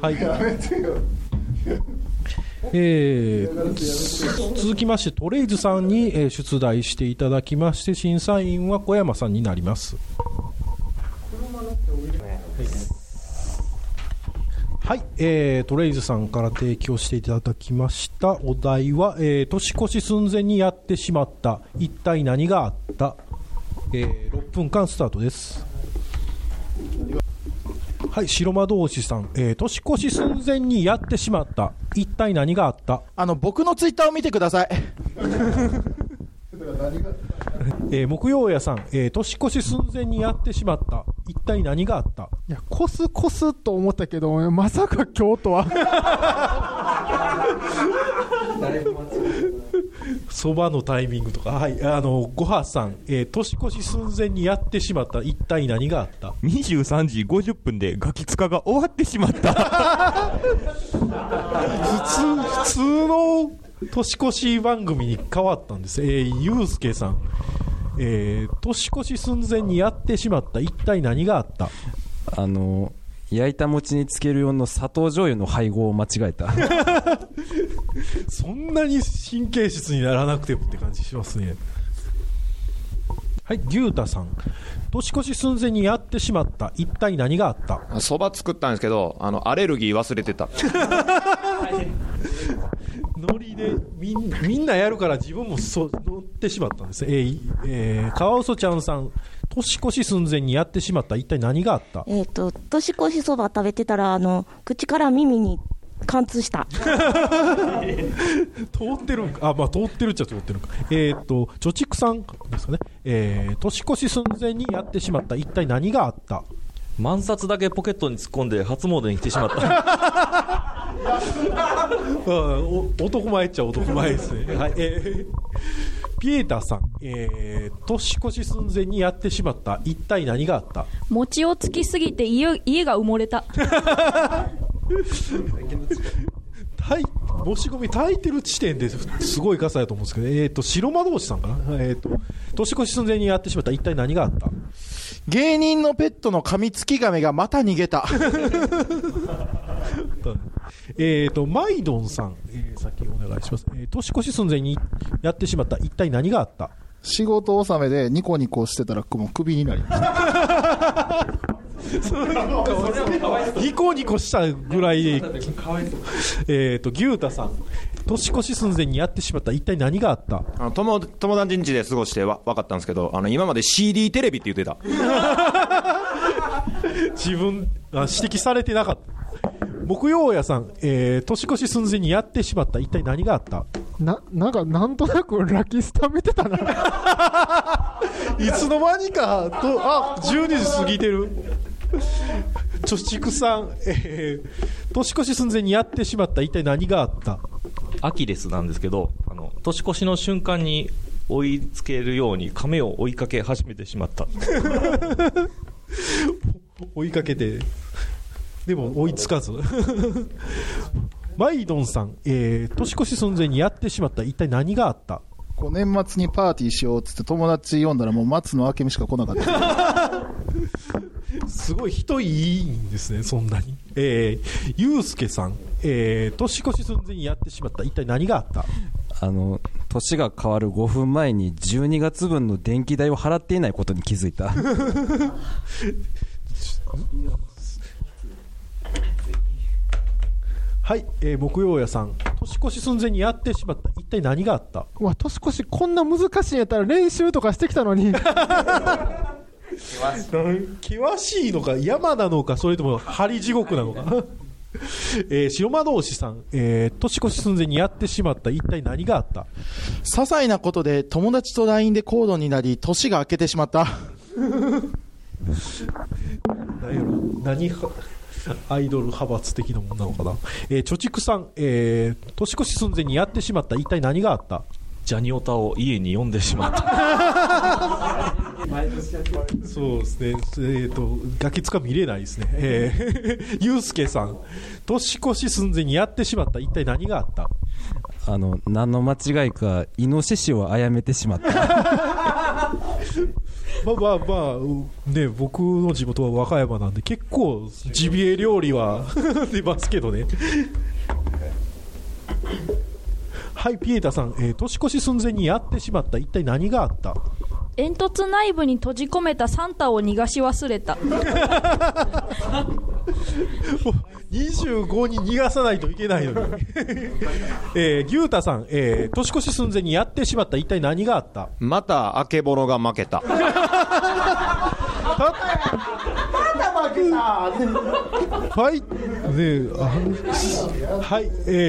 はい、やめてよ続きましてトレイズさんに出題していただきまして、審査員は小山さんになります。はい、トレイズさんから提供していただきましたお題は、年越し寸前にやってしまった一体何があった、6分間スタートです。はい、白魔道士さん、年越し寸前にやってしまった一体何があった。僕のツイッターを見てください木曜屋さん、年越し寸前にやってしまった一体何があった。いや、コスコスと思ったけど、まさか京都はそばのタイミングとか。はい、ごはさん、年越し寸前にやってしまった一体何があった。23時50分でガキ使が終わってしまった普通の年越し番組に変わったんです。ゆうすけさん、年越し寸前にやってしまった一体何があった。焼いた餅につける用の砂糖醤油の配合を間違えたそんなに神経質にならなくてもって感じしますね。はい、牛太さん、年越し寸前にやってしまった一体何があった。そば作ったんですけどアレルギー忘れてたノリでみんなやるから自分も乗ってしまったんです。川嘘ちゃんさん、年越し寸前にやってしまった一体何があった。年越しそば食べてたら口から耳に貫通した通ってるんか、まあ、通ってるっちゃ通ってるんか。貯蓄さんですかね、年越し寸前にやってしまった一体何があった。万札だけポケットに突っ込んで初詣に来てしまった男前っちゃ男前ですね。はい、ピエーターさん、年越し寸前にやってしまった一体何があった。餅をつきすぎて 家が埋もれた申し込み炊いてる地点ですごい傘やと思うんですけど、白魔道士さんかな、年越し寸前にやってしまった一体何があった。芸人のペットのカミツキガメがまた逃げたマイドンさん、先お願いします。年越し寸前にやってしまった一体何があった。仕事納めでニコニコしてたらもうクビになりましたニコニコしたぐらいで牛太さん、年越し寸前にやってしまった一体何があった。友達ん家で過ごして分かったんですけど、今まで CD テレビって言ってた自分指摘されてなかった。木曜屋さん、年越し寸前にやってしまった一体何があった。なんとなくラキスタ見てたないつの間にかと12時過ぎてる貯蓄さん、年越し寸前にやってしまった一体何があった。アキレスなんですけど、年越しの瞬間に追いつけるように亀を追いかけ始めてしまった追いかけてでも追いつかずマイドンさん、年越し寸前にやってしまった一体何があった。年末にパーティーしようっつって友達呼んだらもう松野明美しか来なかったすごい人いいんですね、そんなに。ゆうすけさん、年越し寸前にやってしまった一体何があった。年が変わる5分前に12月分の電気代を払っていないことに気づいたはい、木曜屋さん、年越し寸前にやってしまった一体何があった。うわ、年越しこんな難しいんやったら練習とかしてきたのに険しいのか山なのか、それとも針地獄なのか白魔道士さん、年越し寸前にやってしまった一体何があった。些細なことで友達と LINE で口論になり年が明けてしまった何アイドル派閥的なものなのかな。貯蓄さん、年越し寸前にやってしまった一体何があった。ジャニオタを家に呼んでしまったそうですね、ガキつか見れないですね。ゆうすけさん、年越し寸前にやってしまった一体何があった。何の間違いかイノシシをあやめてしまったまあまあまあ、ね、僕の地元は和歌山なんで結構ジビエ料理は出ますけどね。はい、ピエタさん、年越し寸前にやってしまった、一体何があった？煙突内部に閉じ込めたサンタを逃がし忘れた。25に逃がさないといけないのに。牛太さん、年越し寸前にやってしまった、一体何があった？またあけぼろが負けた。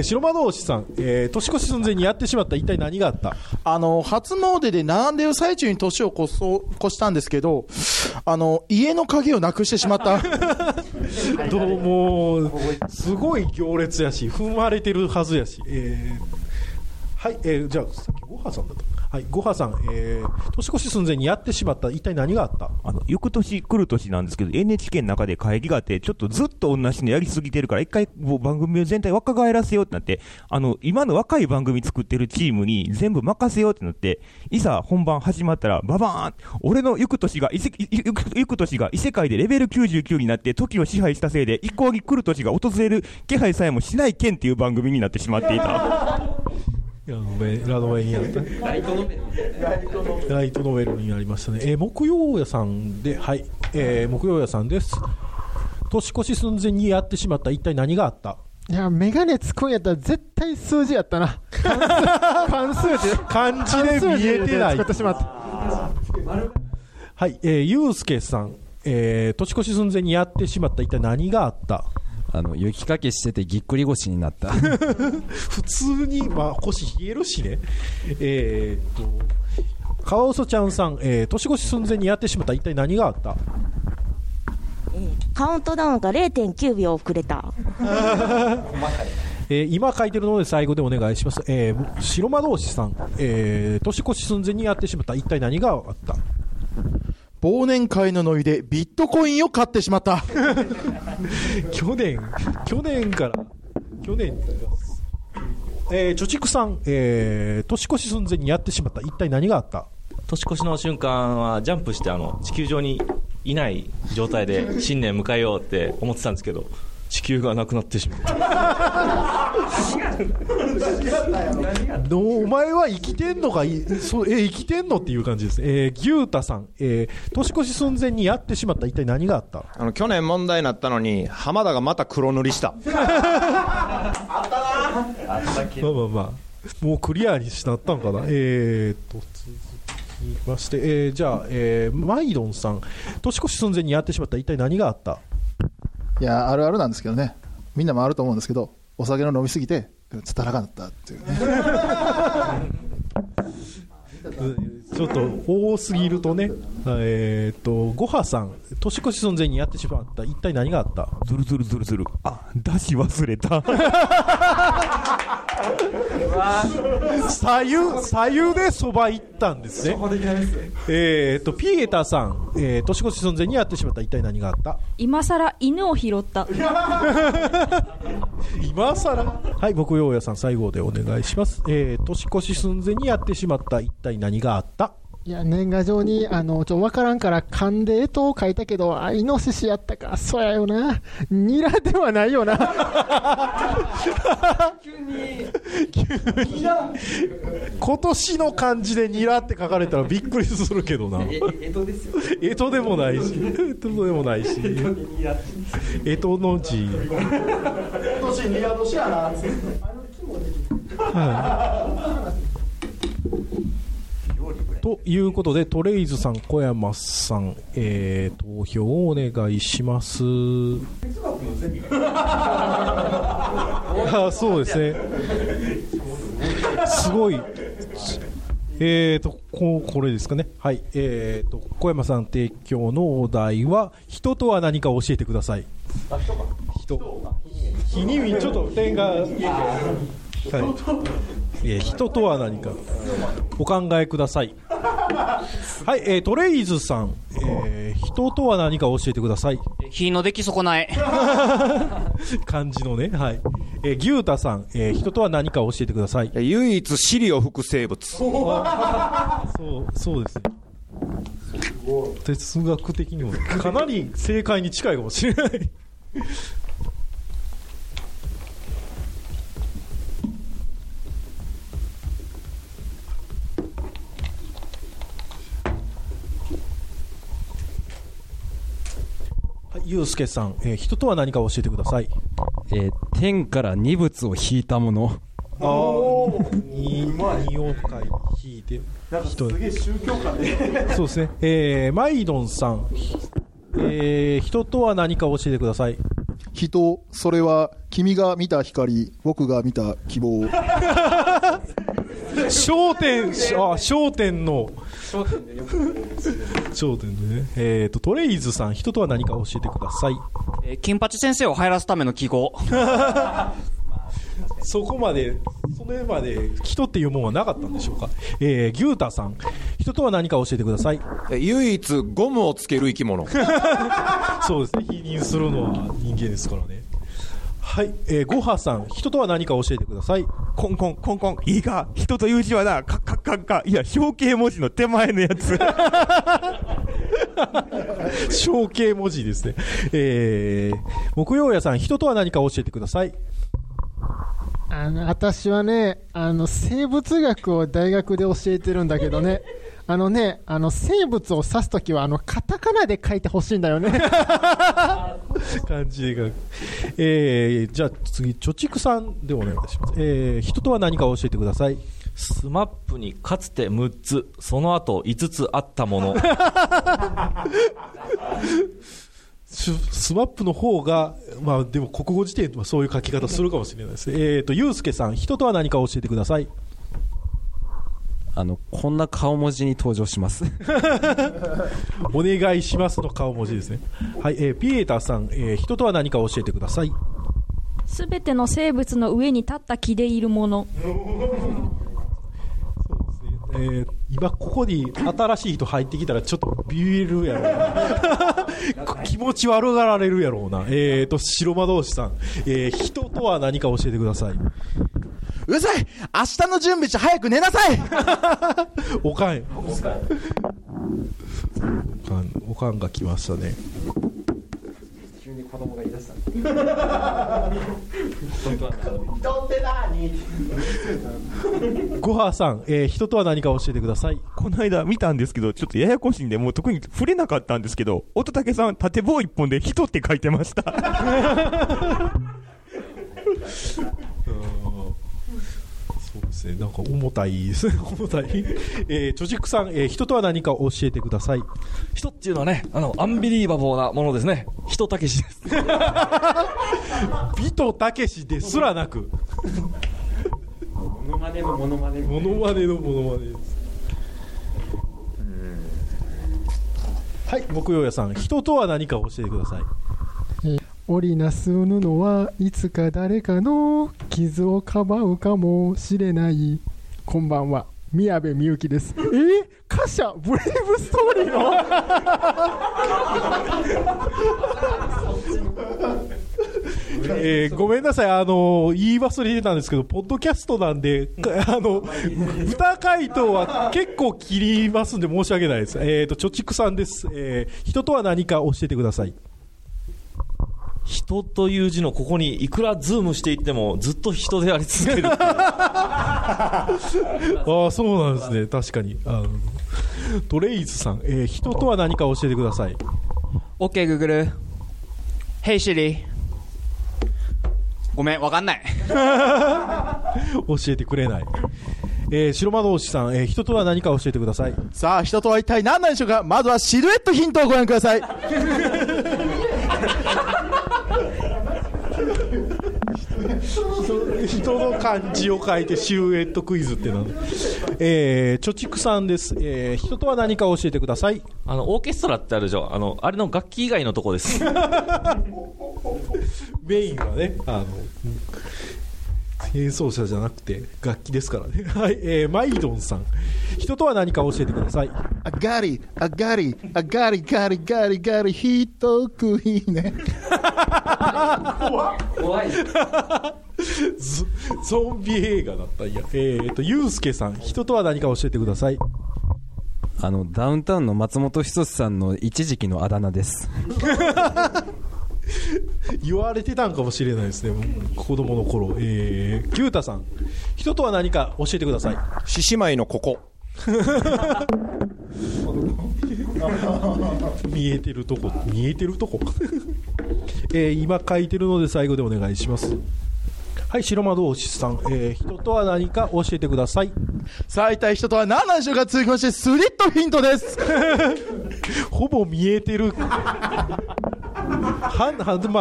白魔道士さん、年越し寸前にやってしまった一体何があった？初詣で並んでいる最中に年を越したんですけど、家の鍵をなくしてしまった。どうもすごい行列やし踏まれてるはずやし、はい、じゃあさっきごはさんだった。はい、ごはさん、年越し寸前にやってしまった一体何があった？翌年来る年なんですけど NHK の中で会議があって、ちょっとずっと同じのやりすぎてるから一回もう番組全体若返らせようってなって、今の若い番組作ってるチームに全部任せようってなって、いざ本番始まったらババーン、俺の行く年が異世界でレベル99になって時を支配したせいで一向に来る年が訪れる気配さえもしないけんっていう番組になってしまっていた。ラノベになったライトノベルになりましたね。木曜屋さんで、はい、木曜屋さんです。年越し寸前にやってしまった一体何があった？いや、メガネつくんやったら絶対数字やったな。漢字で見えてない。はい、ゆうすけさん、年越し寸前にやってしまった一体何があった？雪かきしててぎっくり腰になった。普通に、まあ、腰冷えるしね。カワウソちゃんさん、年越し寸前にやってしまった一体何があった？カウントダウンが 0.9 秒遅れた。今書いてるので最後でお願いします。白魔道士さん、年越し寸前にやってしまった一体何があった？忘年会のノリでビットコインを買ってしまった。去年から、貯蓄さん、年越し寸前にやってしまった一体何があった？年越しの瞬間はジャンプして地球上にいない状態で新年迎えようって思ってたんですけど、地球がなくなってしまった。お前は生きてんのか、生きてんのっていう感じです。牛太さん、年越し寸前にやってしまった一体何があった？去年問題になったのに浜田がまた黒塗りした。あったな。あったけど、まあまあまあ、もうクリアにしなったんかな。続きまして、じゃあ、マイドンさん、年越し寸前にやってしまった一体何があった？いや、あるあるなんですけどね、みんなもあると思うんですけど、お酒の飲みすぎてつたらかなったっていうね。ちょっと多すぎるとね。ごはさん、年越し寸前にやってしまった一体何があった？ずる、あ、出し忘れた。左右でそば行ったんですね。ピエタさん、年越し寸前にやってしまった一体何があった？今さら犬を拾った。今さら。はい、木曜屋さん最後でお願いします。年越し寸前にやってしまった一体何があった？いや、年賀状に分からんから勘で干支を書いたけど、イノシシやったか。そうやよな、ニラではないよな。急に今年の漢字でニラって書かれたらびっくりするけどな。干支ですよ。干支でもないし、干支の字。今年ニラ年やな。木もできる。はいということで、トレイズさん、小山さん、投票をお願いします。あ、そうですね。すごい。これですかね。はい、小山さん提供のお題は、人とは何か教えてください。日にちょっと点が。はい、人とは何かお考えください。はい、トレイズさん、人とは何か教えてください。日の出来損ない。漢字のね。はい、牛太さん、人とは何か教えてください。唯一尻を吹く生物。そうですね。哲学的にもかなり正解に近いかもしれないゆうすけさん、人とは何か教えてください。天から二物を引いたもの。あ2を引いてなんかすげえ宗教家でそうですね、マイドンさん、人とは何か教えてください。人、それは君が見た光、僕が見た希望焦点でね、トレイズさん、人とは何か教えてください。金八先生を入らすための記号そこまで、その辺まで人っていうもんはなかったんでしょうか。牛太さん、人とは何か教えてください。唯一ゴムをつける生き物そうですね、否認するのは人間ですからね。はい、ゴハさん、人とは何か教えてください。コンコンコンコン、いいか、人という字はな、カッカッカッカ、いや象形文字の手前のやつ象形文字ですね。木曜屋さん、人とは何か教えてください。私はね、生物学を大学で教えてるんだけどね生物を指すときはカタカナで書いてほしいんだよね漢字が、じゃあ次貯蓄さんでお願いします、人とは何か教えてください。スマップにかつて6つ、その後5つあったものスマップの方が、まあ、でも国語辞典はそういう書き方するかもしれないですね。ゆうすけさん、人とは何か教えてください。こんな顔文字に登場しますお願いしますの顔文字ですね。はい、ピエーターさん、人とは何か教えてください。すべての生物の上に立った木でいるものそうですね、今ここに新しい人入ってきたらちょっとビビるやろうな気持ち悪がられるやろうな。白魔道士さん、人とは何か教えてください。うるさい、明日の準備して早く寝なさいおかんおかんが来ましたね。急に子供が言い出した人って何ごはさん、人とは何か教えてください。この間見たんですけど、ちょっとややこしいんでもう特に触れなかったんですけど、乙武さん縦棒一本で人って書いてましたなんか重たいですね重たいチョジックさん、人とは何か教えてください。人っていうのはね、アンビリーバボーなものですね。人たけしですビトたけしですらなくモノマネのモノマネ、モノマネのモノマネです。はい、木曜屋さん、人とは何か教えてください。織りなす布はいつか誰かの傷をかばうかもしれない。こんばんは、宮部みゆきです。貨車ブレイブストーリーのごめんなさい、言い忘れてたんですけど、ポッドキャストなんで歌回答は結構切りますんで申し訳ないです。貯蓄さんです、人とは何か教えてください。人という字のここにいくらズームしていってもずっと人であり続けるああ、そうなんですね。確かにトレイズさん、人とは何か教えてください。 OK グーグル Hey Siri ごめんわかんない教えてくれない。白魔道士さん、人とは何か教えてください。さあ、人とは一体何なんでしょうか。まずはシルエットヒントをご覧ください人の漢字を書いてシルエットクイズってなんだ。貯蓄さんです、人とは何か教えてください。オーケストラってあるでしょ、あれの楽器以外のとこですメインはね、演奏者じゃなくて楽器ですからねはい、マイドンさん、人とは何か教えてください。あがりあがりあがりがりがりがりひとくいね怖いゾンビ映画だった。ゆうすけさん、人とは何か教えてください。ダウンタウンの松本人志さんの一時期のあだ名です言われてたんかもしれないですね、子供の頃。キュータさん、人とは何か教えてください。獅子舞のここ見えてるとこ、今書いてるので最後でお願いします。はい、白窓おしさん、人とは何か教えてください。さあ、一体人とは何なんでしょうか。続きましてスリットヒントですほぼ見えてるま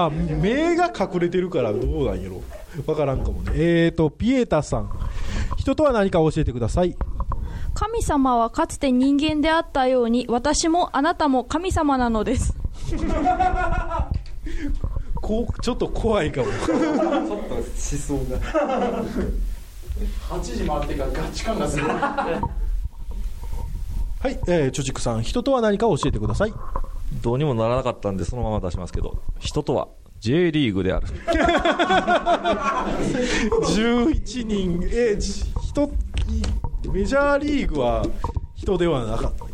あ、目が隠れてるからどうなんやろ、わからんかもね。ピエータさん、人とは何か教えてください。神様はかつて人間であったように、私もあなたも神様なのですこうちょっと怖いかもちょっと思想が8時回ってからガチ感がすごいはい、チョチクさん、人とは何か教えてください。どうにもならなかったんでそのまま出しますけど、人とは J リーグである11人。人、メジャーリーグは人ではなかったメ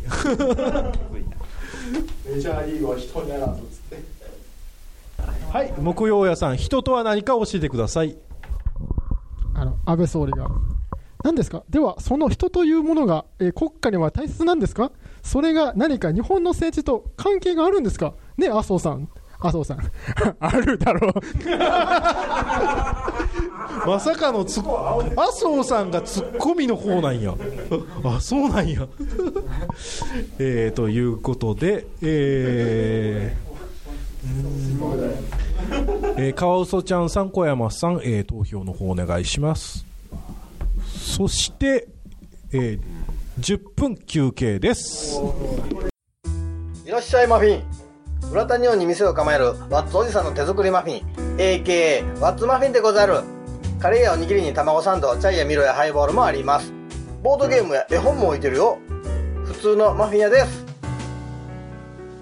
ジャーリーグは人にならずつってはい、木曜屋さん、人とは何か教えてください。安倍総理が何ですか。ではその人というものが、国家には大切なんですか。それが何か日本の政治と関係があるんですかね。麻生さんあるだろうまさかの麻生さんがツッコミの方なんやあ、そうなんやということで、カワウソちゃんさん、小山さん、投票の方お願いします。そして、10分休憩です。いらっしゃいマフィン。浦田日本に店を構えるワッツおじさんの手作りマフィン AKA ワッツマフィンでござる。カレーやおにぎりに卵サンド、チャイやミロやハイボールもあります。ボードゲームや絵本も置いてるよ。普通のマフィン屋です。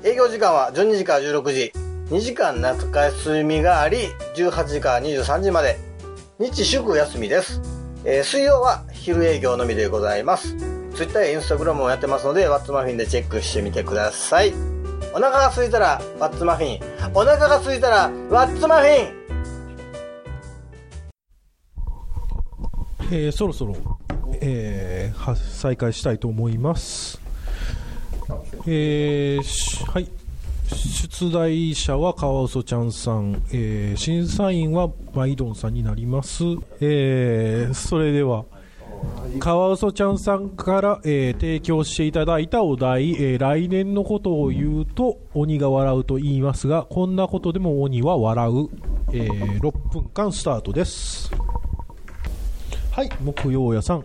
営業時間は12時から16時、2時間夏休みがあり18時から23時まで、日祝休みです。水曜は昼営業のみでございます。Twitter や Instagram もやってますので、ワッツマフィンでチェックしてみてください。お腹が空いたらワッツマフィン、お腹が空いたらワッツマフィン。そろそろ、再開したいと思います。はい、出題者はカワウソちゃんさん、審査員はマイドンさんになります。それではカワウソちゃんさんから、提供していただいたお題、来年のことを言うと鬼が笑うと言いますが、こんなことでも鬼は笑う、6分間スタートです。はい、木曜屋さん、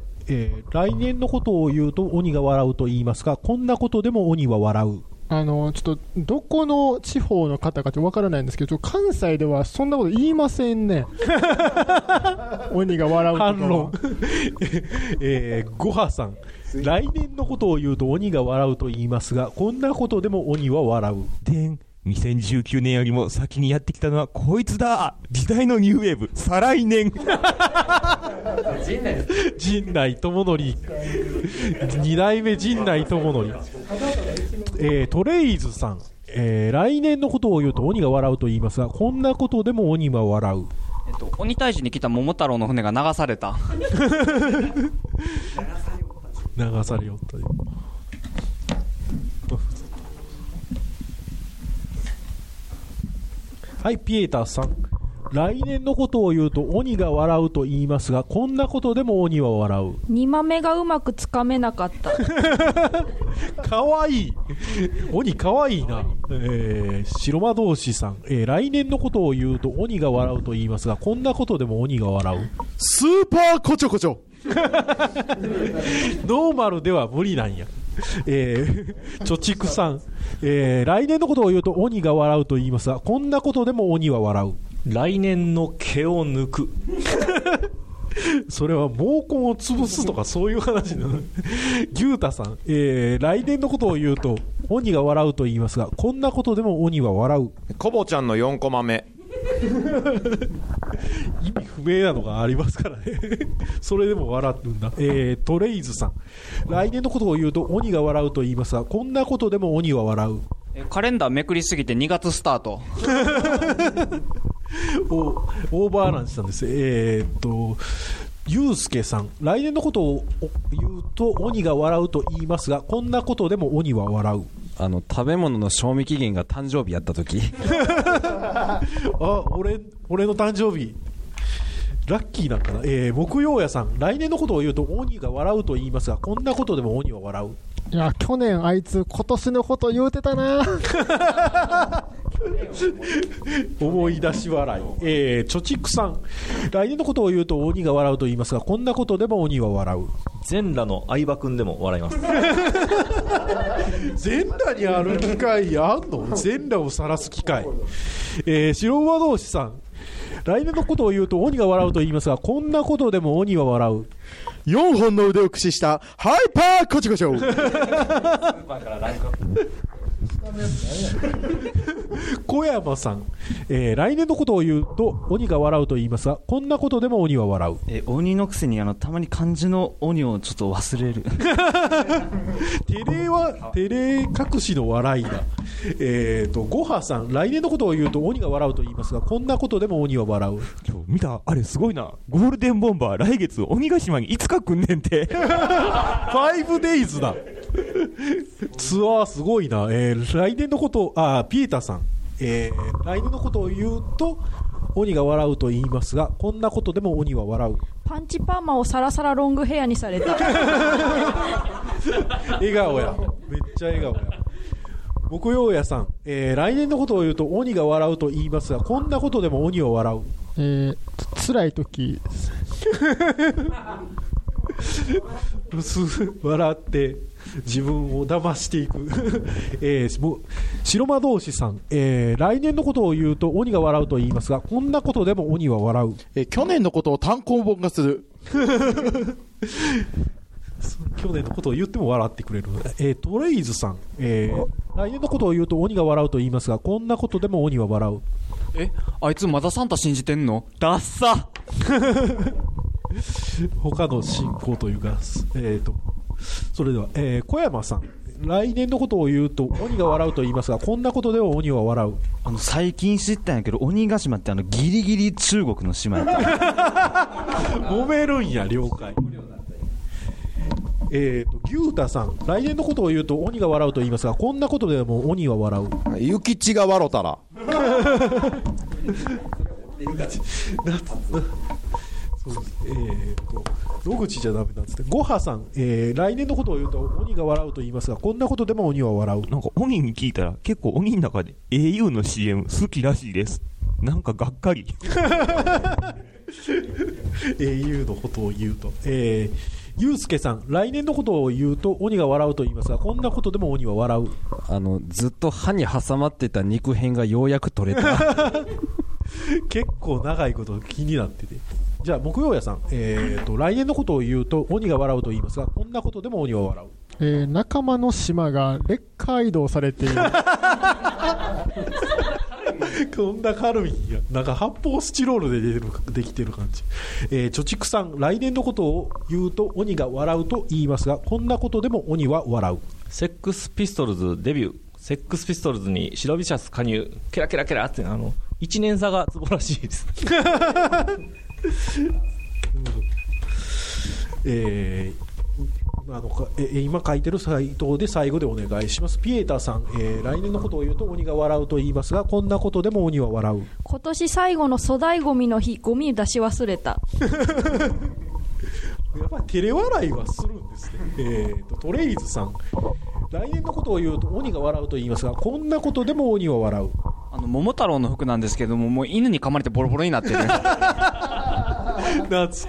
来年のことを言うと鬼が笑うと言いますが、こんなことでも鬼は笑う。ちょっとどこの地方の方かわからないんですけど、関西ではそんなこと言いませんね鬼が笑うと反論、ごはさん、来年のことを言うと鬼が笑うと言いますが、こんなことでも鬼は笑う。でん、2019年よりも先にやってきたのはこいつだ。時代のニューウェーブ、再来年陣内智則2代目陣内智則トレイズさん、来年のことを言うと鬼が笑うと言いますが、こんなことでも鬼は笑う。鬼退治に来た桃太郎の船が流された流されよったはい、ピエーターさん、来年のことを言うと鬼が笑うと言いますが、こんなことでも鬼は笑う。煮豆がうまくつかめなかったかわいい、鬼かわいいな。白魔道士さん、来年のことを言うと鬼が笑うと言いますが、こんなことでも鬼が笑う。スーパーこちょこちょノーマルでは無理なんや。貯蓄さん、来年のことを言うと鬼が笑うと言いますが、こんなことでも鬼は笑う。来年の毛を抜くそれは毛根を潰すとかそういう話なの牛太さん、来年のことを言うと鬼が笑うと言いますが、こんなことでも鬼は笑う。コボちゃんの4コマ目意味不明なのがありますからねそれでも笑うんだ、トレイズさん、来年のことを言うと鬼が笑うと言いますが、こんなことでも鬼は笑う。カレンダーめくりすぎて2月スタートオーバーランチさんです。ゆうすけさん、来年のことを言うと鬼が笑うと言いますが、こんなことでも鬼は笑う。食べ物の賞味期限が誕生日やった時あ、俺の誕生日ラッキーなんかな、木曜屋さん、来年のことを言うと鬼が笑うと言いますが、こんなことでも鬼は笑う。いや、去年あいつ今年のこと言うてたな思い出し笑い、チョチックさん、来年のことを言うと鬼が笑うと言いますが、こんなことでも鬼は笑う。全裸の相葉くんでも笑います全裸にある機会あんの、全裸を晒す機会、白馬同士さん、来年のことを言うと鬼が笑うと言いますが、こんなことでも鬼は笑う。4本の腕を駆使したハイパーコチコチョスーパーからランクアップ小山さん、来年のことを言うと鬼が笑うと言いますが、こんなことでも鬼は笑う。鬼のくせにたまに漢字の鬼をちょっと忘れる照れ隠しの笑いだ。ごはさん、来年のことを言うと鬼が笑うと言いますが、こんなことでも鬼は笑う。今日見たあれすごいな、ゴールデンボンバー来月鬼ヶ島に5日来んねんて5 days だツアーすごいな、来年のことピエタさん、来年のことを言うと鬼が笑うと言いますが、こんなことでも鬼は笑う。パンチパーマをサラサラロングヘアにされた笑顔や、めっちゃ笑顔や。木曜屋さん、来年のことを言うと鬼が笑うと言いますが、こんなことでも鬼を笑う。辛い時笑って自分を騙していく、白魔道士さん、来年のことを言うと鬼が笑うと言いますが、こんなことでも鬼は笑う。去年のことを単行本化する去年のことを言っても笑ってくれる、トレイズさん、来年のことを言うと鬼が笑うと言いますが、こんなことでも鬼は笑う。あいつまだサンタ信じてんのダッサ他の進行というか、それでは、小山さん、来年のことを言うと鬼が笑うと言いますが、こんなことでは鬼は笑う。最近知ったんやけど、鬼ヶ島ってギリギリ中国の島や揉めるんや、了解。牛太さん、来年のことを言うと鬼が笑うと言いますが、こんなことでも鬼は笑う。諭吉が笑たら野口じゃダメなんですね。ごはさん、来年のことを言うと鬼が笑うと言いますが、こんなことでも鬼は笑う。なんか鬼に聞いたら結構鬼の中で au の CM 好きらしいです、なんかがっかりau のことを言うと、ゆうすけさん、来年のことを言うと鬼が笑うと言いますが、こんなことでも鬼は笑う。ずっと歯に挟まってた肉片がようやく取れた結構長いこと気になってて。じゃあ木曜屋さん、来年のことを言うと鬼が笑うと言いますが、こんなことでも鬼は笑う。仲間の島が劣化移動されているこんな軽いんや、なんか発泡スチロールでできてる感じ、貯蓄さん、来年のことを言うと鬼が笑うと言いますが、こんなことでも鬼は笑う。セックスピストルズデビュー、セックスピストルズに白ビシャス加入、ケラケラケラって1年差がツボらしいです今書いてるサイトで最後でお願いします。ピエーターさん、来年のことを言うと鬼が笑うと言いますが、こんなことでも鬼は笑う。今年最後の粗大ゴミの日、ゴミ出し忘れたやっぱり照れ笑いはするんですね。トレイズさん、来年のことを言うと鬼が笑うと言いますが、こんなことでも鬼は笑う。桃太郎の服なんですけども、もう犬に噛まれてボロボロになってる懐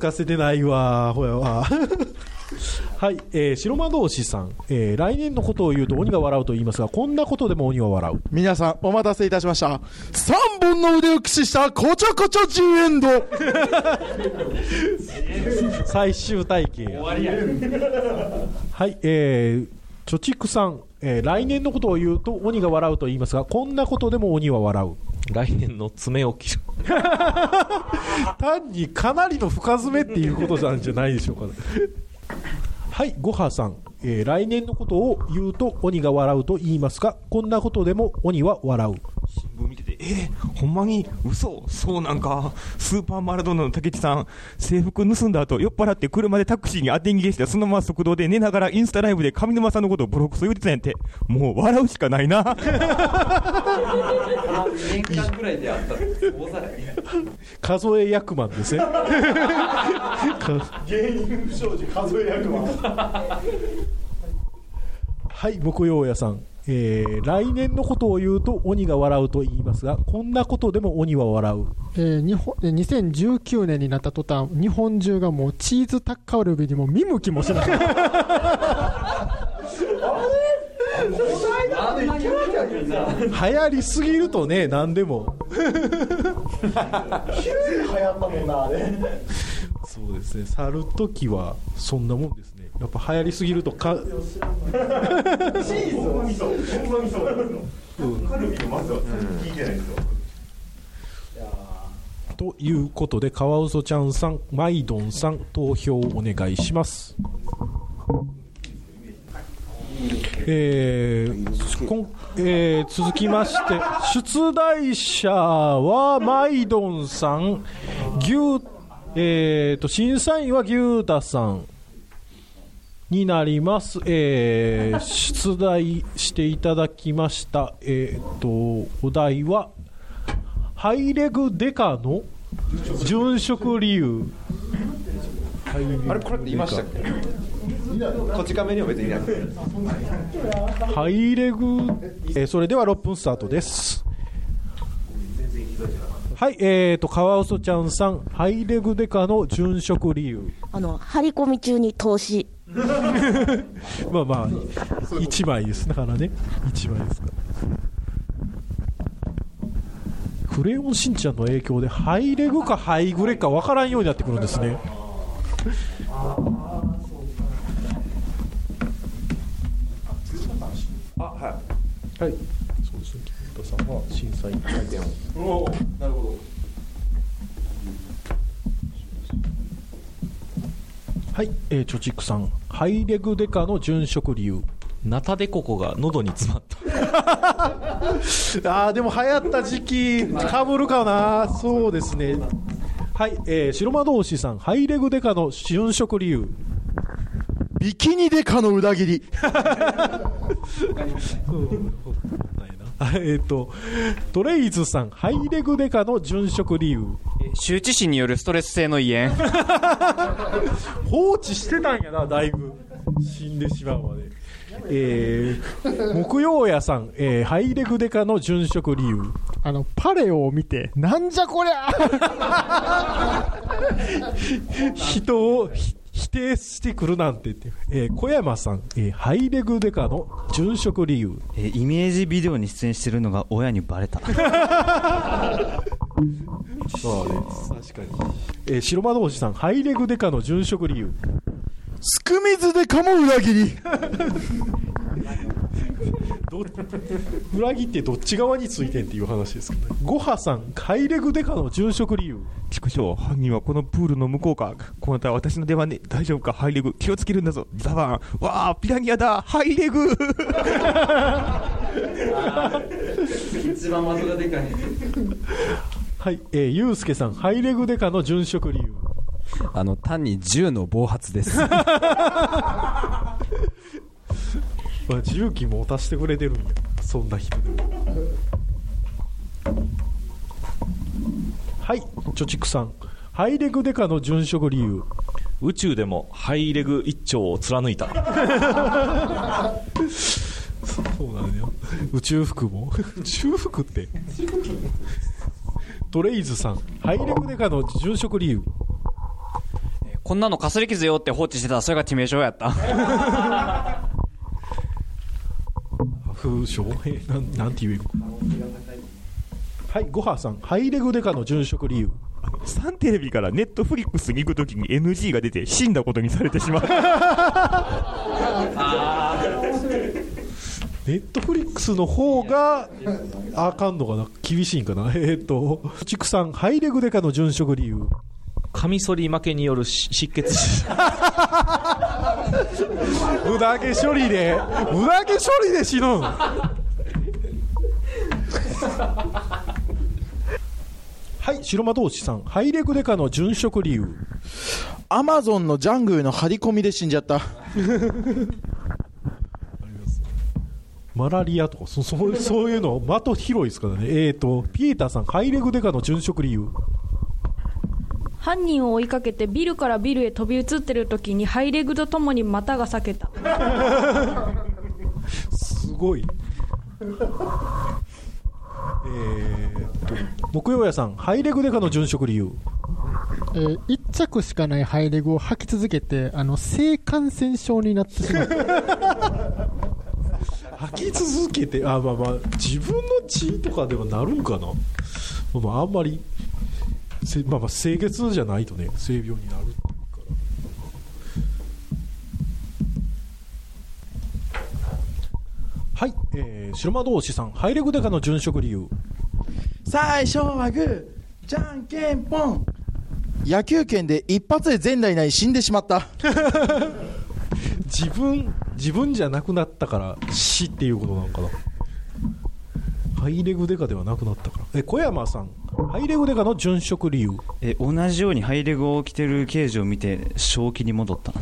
かせてないわほやわはい、白魔道士さん、来年のことを言うと鬼が笑うと言いますが、こんなことでも鬼は笑う。皆さんお待たせいたしました、3本の腕を駆使したコチョコチョジエンド最終体系やはい、貯蓄さん、来年のことを言うと鬼が笑うと言いますが、こんなことでも鬼は笑う。来年の爪を切る単にかなりの深爪っていうことなんじゃないでしょうか、ね、はいごはさん、来年のことを言うと鬼が笑うと言いますが、こんなことでも鬼は笑う。新聞見ててほんまに嘘そうなんかスーパーマラドーナの竹地さん制服盗んだ後酔っ払って車でタクシーに当て逃げして、そのまま速道で寝ながらインスタライブで上沼さんのことをブロックス言うてたんやって。もう笑うしかないな年間ぐらいであったら大皿数え役満ですね芸人不祥事数え役満はい木曜屋さん、来年のことを言うと鬼が笑うと言いますが、こんなことでも鬼は笑う。2019年になった途端、日本中がもうチーズタッカルビにも見向きもしなかった流行りすぎるとね、何でも急に流行ったもんなあれそうですね、去るときはそんなもんですね。やっぱ流行りすぎるとかチーズを味噌大味噌なんですよ、カルビのまずは聞いてないですよ、いやということで、カワウソちゃんさん、マイドンさん、投票お願いします。続きまして出題者はマイドンさん、審査員は牛太さんになります、出題していただきました、お題はハイレグデカの殉職理由。あれこれって言いましたっけ、こち亀には別にいないハイレグ、それでは6分スタートです。はい、カワウソちゃんさん、ハイレグデカの殉職理由、張り込み中に投資まあまあ1枚ですだからね、1枚ですからクレヨンしんちゃんの影響でハイレグかハイグレか分からんようになってくるんですねはい、そうですね、木下さんは審査員採点を、おー、なるほど。はい、チョチックさん、ハイレグデカの殉職理由、ナタデココが喉に詰まったあーでも流行った時期かぶるかな、そうですね。はい、白魔道士さん、ハイレグデカの殉職理由、ビキニデカの裏切りトレイズさん、ハイレグデカの殉職理由、羞恥心によるストレス性の胃炎放置してたんやな、だいぶ死んでしまうまで、木曜屋さん、ハイレグデカの殉職理由、パレオを見てなんじゃこりゃ人を否定してくるなんてって、小山さん、ハイレグデカの殉職理由、イメージビデオに出演してるのが親にバレたそうです確かに、白馬道士さん、ハイレグデカの殉職理由、スクミズデカも裏切り裏切ってどっち側についてんっていう話ですけどね。ゴハさん、ハイレグデカの殉職理由、畜生、犯人はこのプールの向こうか、このたは私の出番で、大丈夫かハイレグ、気をつけるんだぞザバン、わあピラニアだハイレグ一番的がでかいはい、ユウスケさん、ハイレグデカの殉職理由、単に銃の暴発です重機も足してくれてるんだよ、そんな人でもはい、チョチクさん、ハイレグデカの殉職理由、宇宙でもハイレグ一丁を貫いたそうなんだよ、宇宙服も宇宙服ってトレイズさん、ハイレグデカの殉職理由、こんなのかすり傷よって放置してた、それが致命傷やった風称なんて言えるか。はい、ごはさん、ハイレグデカの殉職理由、サンテレビからネットフリックスに行くときに NG が出て死んだことにされてしまうネットフリックスの方があかんのかな、厳しいんかな。畜産ハイレグデカの殉職理由、カミソリ負けによる失血死。無駄毛処理で、無駄毛処理で死ぬん。はい、白馬同士さん、ハイレグデカの殉職理由、アマゾンのジャングルの張り込みで死んじゃった。マラリアとか そういうの的広いですからね。ピーターさん、ハイレグデカの殉職理由、犯人を追いかけてビルからビルへ飛び移ってる時にハイレグとともに股が裂けた。すごい。木曜屋さん、ハイレグデカの殉職理由、1着しかないハイレグを履き続けて性感染症になってしまった。履き続けて、あ、まあまあ、自分の血とかではなるんかな、まあ、あんまりまあ、まあ清潔じゃないとね性病になるから。はい、白馬同士さん、ハイレグデカの殉職理由、最初はグー、じゃんけんぽん、野球拳で一発で全打以内死んでしまった。自分じゃなくなったから死っていうことなのかな、ハイレグデカではなくなったから。小山さん、ハイレグデカの殉職理由、同じようにハイレグを着てる刑事を見て正気に戻った。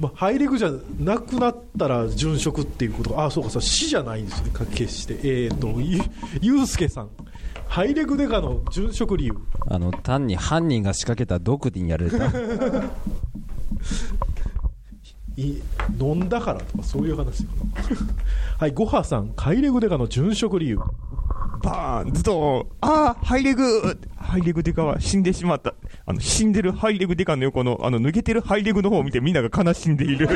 ま、ハイレグじゃなくなったら殉職っていうことが、あ、そうか、そう、死じゃないんですね、決して。ゆうすけさん、ハイレグデカの殉職理由、単に犯人が仕掛けた毒にやられた。飲んだからとかそういう話かな。はい、ごはさん、ハイレグデカの殉職理由、バーンズドーン、あー、ハイレグデカは死んでしまった。死んでるハイレグデカの横の抜けてるハイレグの方を見てみんなが悲しんでいる。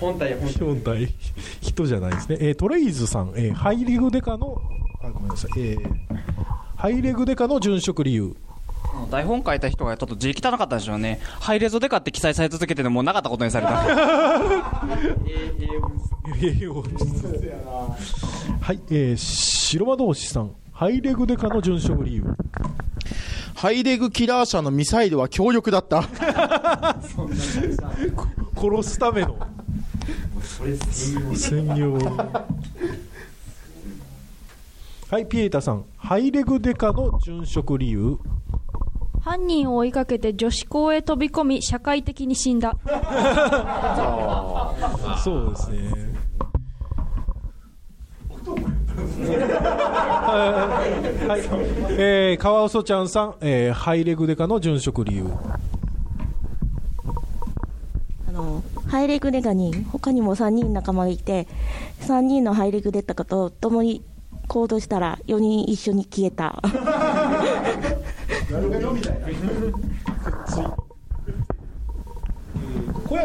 本体人じゃないですね。トレイズさん、ハイレグデカの、あ、ごめんなさい、ハイレグデカの殉職理由、台本書いた人がちょっと字汚かったでしょうね。ハイレゾデカって記載され続けててもうなかったことにされた。はい、白馬同士さん、ハイレグデカの殉職理由、ハイレグキラー社のミサイルは強力だった。殺すための専用。はい、ピエータさん、ハイレグデカの殉職理由、犯人を追いかけて女子校へ飛び込み社会的に死んだ。そうですね。はい、カワウソちゃんさん、ハイレグデカの殉職理由、ハイレグデカに他にも3人仲間がいて、3人のハイレグデカと共に行動したら4人一緒に消えた。小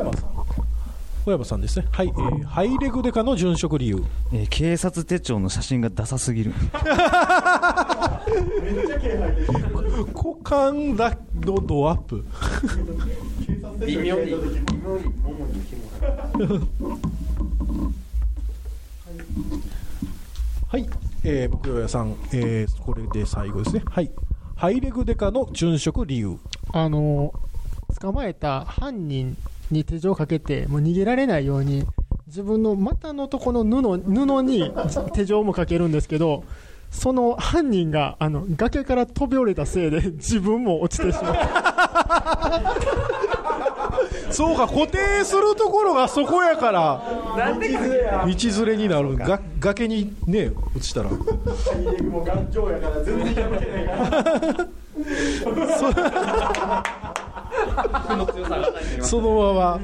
山さんですね。はい、ハイレグデカの殉職理由、警察手帳の写真がダサすぎる。股間だのドアップ。微妙に。はい、木曜屋さん、これで最後ですね。はい。ハイレグデカの殉職理由、捕まえた犯人に手錠をかけてもう逃げられないように自分の股のとこの布に手錠もかけるんですけど、その犯人が崖から飛び降りたせいで自分も落ちてしまった。そうか、固定するところがそこやから道連れになる、崖にね落ちたら。もう頑丈やから全然やめてないから。そのまま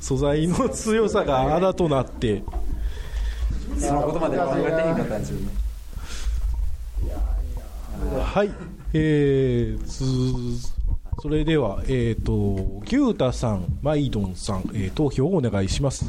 素材の強さが穴となって。そのことまで考えてへんかったんですよね。はい、それでは牛太さん、マイドンさん、投票をお願いします。